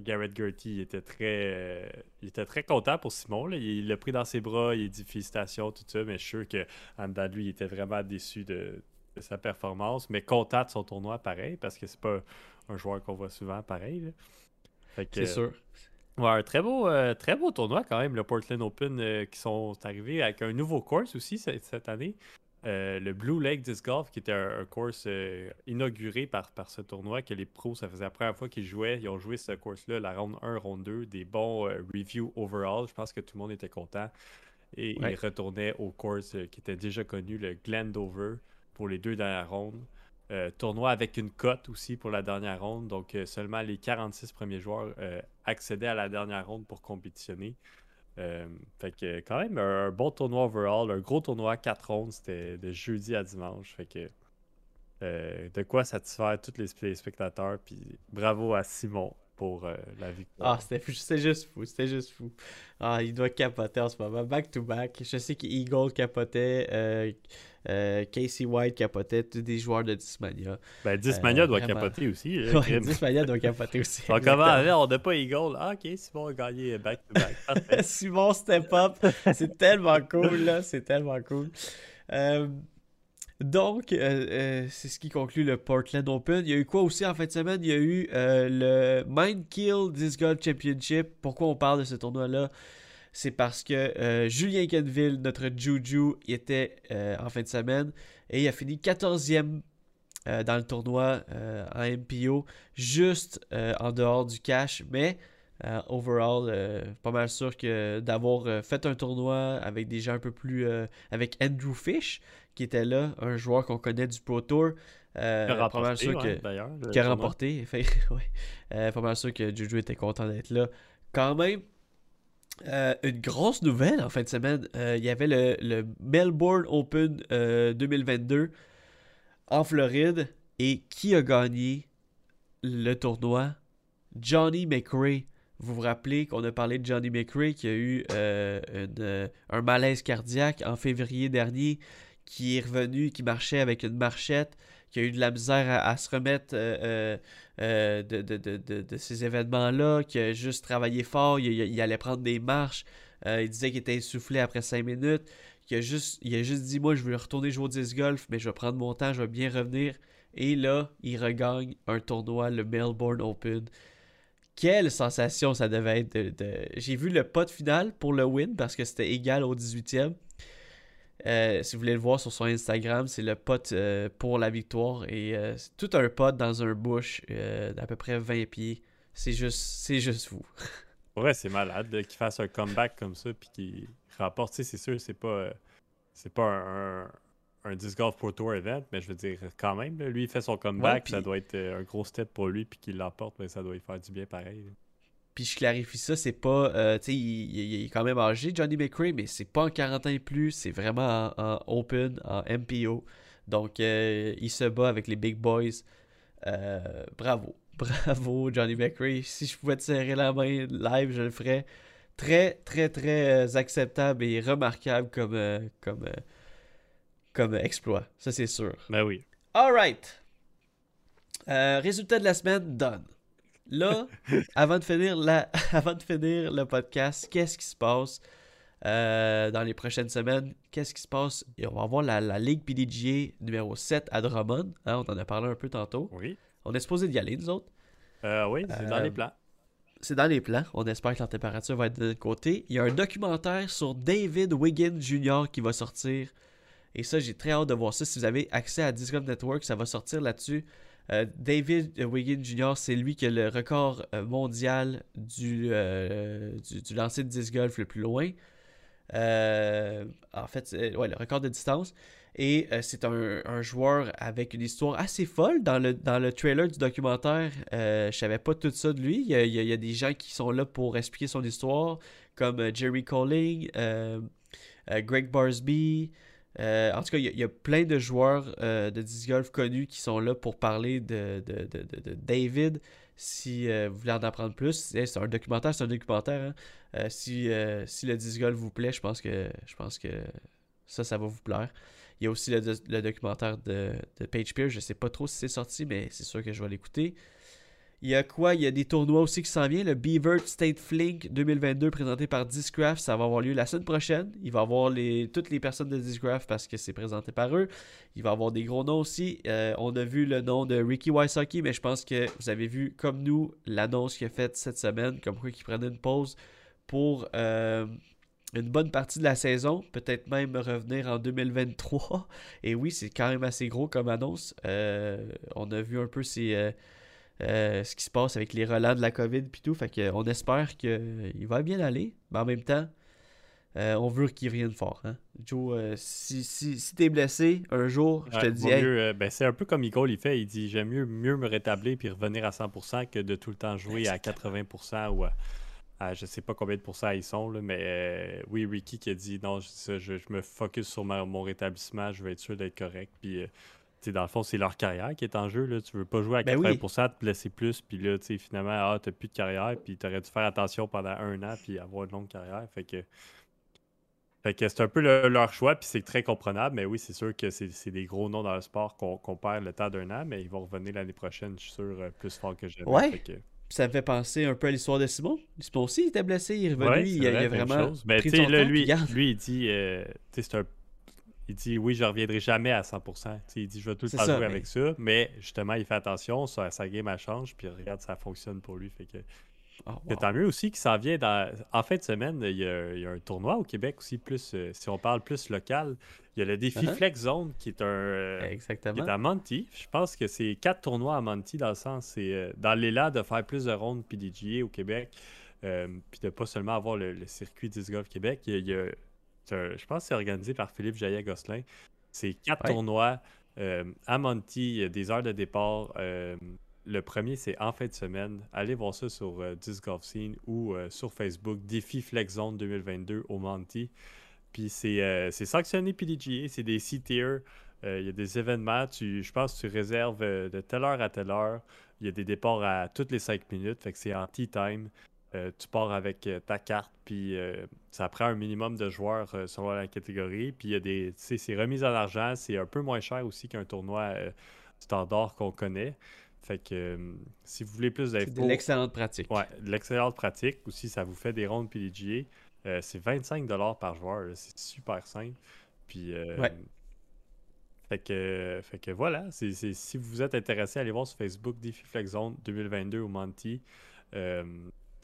Garrett Gurthie était très, euh, il était très content pour Simon. Là. Il l'a pris dans ses bras, il a dit félicitations, tout ça. Mais je suis sûr qu'en dedans de lui, il était vraiment déçu de, de sa performance. Mais content de son tournoi, pareil, parce que c'est pas un, un joueur qu'on voit souvent, pareil. Là. Fait que, c'est sûr. Ouais, un très beau, euh, très beau tournoi quand même, le Portland Open, euh, qui sont arrivés avec un nouveau course aussi cette, cette année. Euh, le Blue Lake Disc Golf, qui était un, un course euh, inauguré par, par ce tournoi, que les pros, ça faisait la première fois qu'ils jouaient. Ils ont joué ce course-là, la round un, round deux, des bons euh, reviews overall. Je pense que tout le monde était content. Et ouais. ils retournaient au course euh, qui était déjà connu, le Glendover, pour les deux dernières rondes. Euh, tournoi avec une cote aussi pour la dernière ronde. Donc, euh, seulement les quarante-six premiers joueurs euh, accédaient à la dernière ronde pour compétitionner. Euh, fait que quand même un, un bon tournoi overall, un gros tournoi à quatre rondes, c'était de jeudi à dimanche. Fait que euh, de quoi satisfaire tous les, les spectateurs. Puis bravo à Simon pour euh, la victoire. Ah, c'était, c'était juste fou, c'était juste fou. Ah, il doit capoter en ce moment, back to back. Je sais qu'Eagle capotait, euh, euh, Casey White capotait, tous des joueurs de Dismania. Ben, Dismania euh, doit vraiment... capoter aussi. Hein, ouais, Dismania doit capoter aussi. Donc, comment aller, on n'a pas Eagle. Ah, ok, Simon a gagné back to back. Simon step up. C'est tellement cool, là. C'est tellement cool. Euh... Donc, euh, euh, c'est ce qui conclut le Portland Open. Il y a eu quoi aussi en fin de semaine? Il y a eu euh, le Mindkill Disc Golf Championship. Pourquoi on parle de ce tournoi-là? C'est parce que euh, Julien Kenville, notre Juju, il était euh, en fin de semaine et il a fini quatorzième euh, dans le tournoi euh, en M P O, juste euh, en dehors du cash, mais... Uh, overall, euh, pas mal sûr que d'avoir euh, fait un tournoi avec des gens un peu plus... Euh, avec Andrew Fish, qui était là, un joueur qu'on connaît du Pro Tour. Euh, qui a remporté, pas mal sûr ouais, que, d'ailleurs. Qui a remporté. Fait, ouais. euh, pas mal sûr que Juju était content d'être là. Quand même, euh, une grosse nouvelle en fin de semaine. Euh, il y avait le, le Melbourne Open euh, deux mille vingt-deux en Floride. Et qui a gagné le tournoi? Johnny McCray. Vous vous rappelez qu'on a parlé de Johnny McCray qui a eu euh, une, un malaise cardiaque en février dernier, qui est revenu, qui marchait avec une marchette, qui a eu de la misère à, à se remettre euh, euh, de, de, de, de, de ces événements-là, qui a juste travaillé fort, il, il, il allait prendre des marches, euh, il disait qu'il était essoufflé après cinq minutes, qu'il a juste, il a juste dit « Moi, je veux retourner jouer au disc golf, mais je vais prendre mon temps, je vais bien revenir. » Et là, il regagne un tournoi, le Melbourne Open. Quelle sensation ça devait être. De, de... J'ai vu le pot final pour le win parce que c'était égal au dix-huitième. Euh, si vous voulez le voir sur son Instagram, c'est le pot euh, pour la victoire. Et euh, c'est tout un pot dans un bush euh, d'à peu près vingt pieds. C'est juste, c'est juste fou. Ouais, c'est malade qu'il fasse un comeback comme ça puis qu'il remporte. C'est sûr, c'est pas, euh, c'est pas un, un, un Disc Golf Pro Tour event, mais je veux dire, quand même, là, lui, il fait son comeback, ouais, pis... ça doit être euh, un gros step pour lui, puis qu'il l'emporte, mais ça doit lui faire du bien pareil. Là. Puis je clarifie ça, c'est pas... Euh, tu sais, il, il, il est quand même âgé, Johnny McCray, mais c'est pas en quarante ans et plus, c'est vraiment en, en Open, en M P O. Donc, euh, il se bat avec les big boys. Euh, bravo. Bravo, Johnny McCray. Si je pouvais te serrer la main live, je le ferais. Très, très, très euh, acceptable et remarquable comme, euh, comme, euh, comme exploit. Ça, c'est sûr. Ben oui. All right. Euh, résultat de la semaine, done. Là, avant de finir la... avant de finir le podcast, qu'est-ce qui se passe euh, dans les prochaines semaines? Qu'est-ce qui se passe? Et on va voir la, la Ligue P D G numéro sept à Drummond. Hein, on en a parlé un peu tantôt. Oui. On est supposé d'y aller, nous autres. Euh, oui, c'est euh, dans les plans. C'est dans les plans. On espère que la température va être de notre côté. Il y a un documentaire sur David Wiggins Junior qui va sortir. Et ça, j'ai très hâte de voir ça. Si vous avez accès à Disc Golf Network, ça va sortir là-dessus. Euh, David Wiggins Junior, c'est lui qui a le record mondial du, euh, du, du lancer de disc golf le plus loin. Euh, en fait, ouais, le record de distance. Et euh, c'est un, un joueur avec une histoire assez folle. Dans le, dans le trailer du documentaire, euh, je savais pas tout ça de lui. Il y, a, il y a des gens qui sont là pour expliquer son histoire, comme Jerry Colling, euh, euh, Greg Barsby... Euh, en tout cas, il y, y a plein de joueurs euh, de disc golf connus qui sont là pour parler de, de, de, de, de David. Si euh, vous voulez en apprendre plus, c'est un documentaire, c'est un documentaire. Hein? Euh, si, euh, si le disc golf vous plaît, je pense que je pense que ça, ça va vous plaire. Il y a aussi le, le documentaire de, de Paige Pierce. Je ne sais pas trop si c'est sorti, mais c'est sûr que je vais l'écouter. Il y a quoi? Il y a des tournois aussi qui s'en viennent. Le Beaver State Flink deux mille vingt-deux présenté par Discraft. Ça va avoir lieu la semaine prochaine. Il va y avoir les, toutes les personnes de Discraft parce que c'est présenté par eux. Il va y avoir des gros noms aussi. Euh, on a vu le nom de Ricky Wysocki, mais je pense que vous avez vu, comme nous, l'annonce qu'il a faite cette semaine, comme quoi qu'il prenait une pause pour euh, une bonne partie de la saison. Peut-être même revenir en deux mille vingt-trois. Et oui, c'est quand même assez gros comme annonce. Euh, on a vu un peu ces... Euh, Euh, ce qui se passe avec les relents de la COVID puis tout, fait qu'on espère qu'il va bien aller, mais en même temps euh, on veut qu'il revienne fort, hein? Joe, euh, si, si, si t'es blessé un jour, je te ouais, dis hey, mieux, euh, ben c'est un peu comme Igor il fait, il dit j'aime mieux, mieux me rétablir puis revenir à cent pour cent que de tout le temps jouer exactement. à quatre-vingts pour cent ou à, à je sais pas combien de pourcents ils sont là, mais euh, oui, Ricky qui a dit non, je, je, je me focus sur ma, mon rétablissement, je vais être sûr d'être correct, puis euh, t'sais, dans le fond, c'est leur carrière qui est en jeu. Là. Tu veux pas jouer à ben quatre-vingts pour cent, oui. Te blesser plus, puis là, t'sais, finalement, ah, t'as plus de carrière, puis t'aurais dû faire attention pendant un an, puis avoir une longue carrière. Fait que, fait que c'est un peu le, leur choix, puis c'est très comprenable. Mais oui, c'est sûr que c'est, c'est des gros noms dans le sport qu'on, qu'on perd le temps d'un an, mais ils vont revenir l'année prochaine, je suis sûr, plus fort que jamais. Ouais. Fait que... Ça me fait penser un peu à l'histoire de Simon. Simon aussi, il était blessé, il est revenu, ouais, il, vrai, il a vraiment chose. Mais pris son là, temps, lui, lui, il dit, euh, t'sais, c'est un il dit oui, je ne reviendrai jamais à cent pour cent. T'sais, il dit je vais tout le temps jouer mais... avec ça, mais justement, il fait attention, sa, sa game elle change, puis regarde, ça fonctionne pour lui. Fait que... oh, wow. Tant mieux aussi qu'il s'en vient. Dans... En fin de semaine, il y, a, il y a un tournoi au Québec aussi, plus euh, si on parle plus local. Il y a le Défi uh-huh. Flex Zone qui est un euh, Exactement. Qui est à Monty. Je pense que c'est quatre tournois à Monty, dans le sens, c'est euh, dans l'élan de faire plus de rondes P D G A au Québec, euh, puis de ne pas seulement avoir le, le circuit Disc Golf Québec. Il y a, il y a Un, je pense que c'est organisé par Philippe Jaillet-Gosselin. C'est quatre ouais. tournois euh, à Monty, il y a des heures de départ. Euh, le premier, c'est en fin de semaine. Allez voir ça sur euh, Disc Golf Scene ou euh, sur Facebook, Défi Flex Zone deux mille vingt-deux au Monty. Puis c'est, euh, c'est sanctionné P D G A, c'est des C-tier. Euh, il y a des événements, tu, je pense que tu réserves euh, de telle heure à telle heure. Il y a des départs à toutes les cinq minutes, fait que c'est en tea time. Euh, tu pars avec euh, ta carte, puis euh, ça prend un minimum de joueurs euh, selon la catégorie. Puis il y a des. Tu sais, c'est remise en argent, c'est un peu moins cher aussi qu'un tournoi euh, standard qu'on connaît. Fait que euh, si vous voulez plus d'infos. C'est de l'excellente pratique. Ouais, de l'excellente pratique. Aussi, ça vous fait des rondes P D G A. Euh, c'est vingt-cinq dollars par joueur, là. C'est super simple. Puis. Euh, ouais. Fait que, fait que voilà. C'est, c'est, si vous êtes intéressé, allez voir sur Facebook Défi Flex Zone deux mille vingt-deux au Monty. Euh,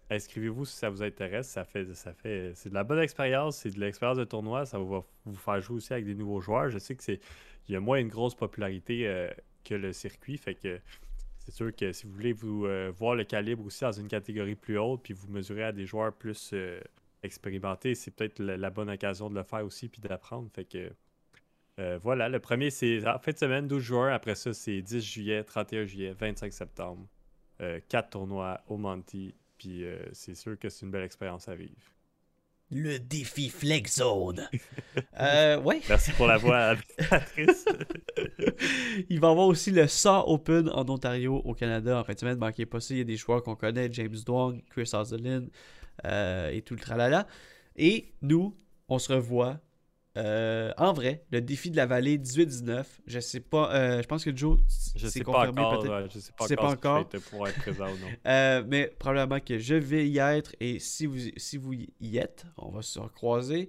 Inscrivez-vous si ça vous intéresse, ça fait, ça fait, c'est de la bonne expérience, c'est de l'expérience de tournoi, ça va vous faire jouer aussi avec des nouveaux joueurs. Je sais que c'est, il y a moins une grosse popularité euh, que le circuit, fait que c'est sûr que si vous voulez vous euh, voir le calibre aussi dans une catégorie plus haute, puis vous mesurez à des joueurs plus euh, expérimentés, c'est peut-être la, la bonne occasion de le faire aussi, puis d'apprendre. Fait que euh, voilà, le premier, c'est en fin de semaine, douze juin. Après ça, c'est dix juillet, trente et un juillet, vingt-cinq septembre. Euh, quatre tournois au Monty, puis euh, c'est sûr que c'est une belle expérience à vivre. Le défi Flex Zone. euh, ouais. Merci pour la voix, Patrice. Il va y avoir aussi le S A Open en Ontario, au Canada, en fin de semaine. Ne manquez pas ça, il y a des joueurs qu'on connaît, James Dwong, Chris Hazelin euh, et tout le tralala. Et nous, on se revoit Euh, en vrai, le défi de la vallée dix-huit dix-neuf, je sais pas, euh, je pense que Joe, je c'est sais confirmé pas encore, peut-être. Ouais, je sais pas tu sais encore, pas encore. Si je vais être présent ou non. euh, mais probablement que je vais y être, et si vous, si vous y êtes, on va se recroiser.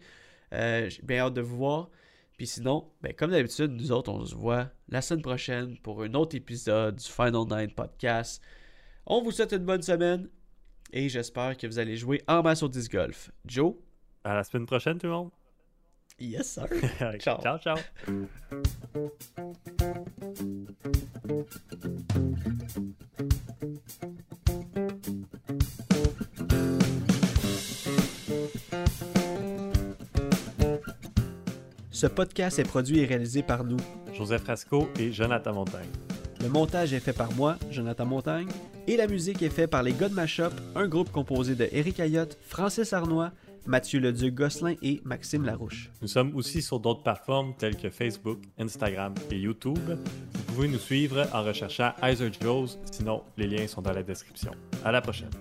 Euh, j'ai bien hâte de vous voir. Puis sinon, ben, comme d'habitude, nous autres, on se voit la semaine prochaine pour un autre épisode du Final Nine Podcast. On vous souhaite une bonne semaine et j'espère que vous allez jouer en masse au disc golf. Joe? À la semaine prochaine, tout le monde. Yes, sir. Ciao. Ciao, ciao. Ce podcast est produit et réalisé par nous, Joseph Rasco et Jonathan Montagne. Le montage est fait par moi, Jonathan Montagne, et la musique est faite par les gars de Mashup, un groupe composé de Éric Ayotte, Francis Arnois, Mathieu Leduc-Gosselin et Maxime Larouche. Nous sommes aussi sur d'autres plateformes telles que Facebook, Instagram et YouTube. Vous pouvez nous suivre en recherchant Hyzer Joe, sinon les liens sont dans la description. À la prochaine!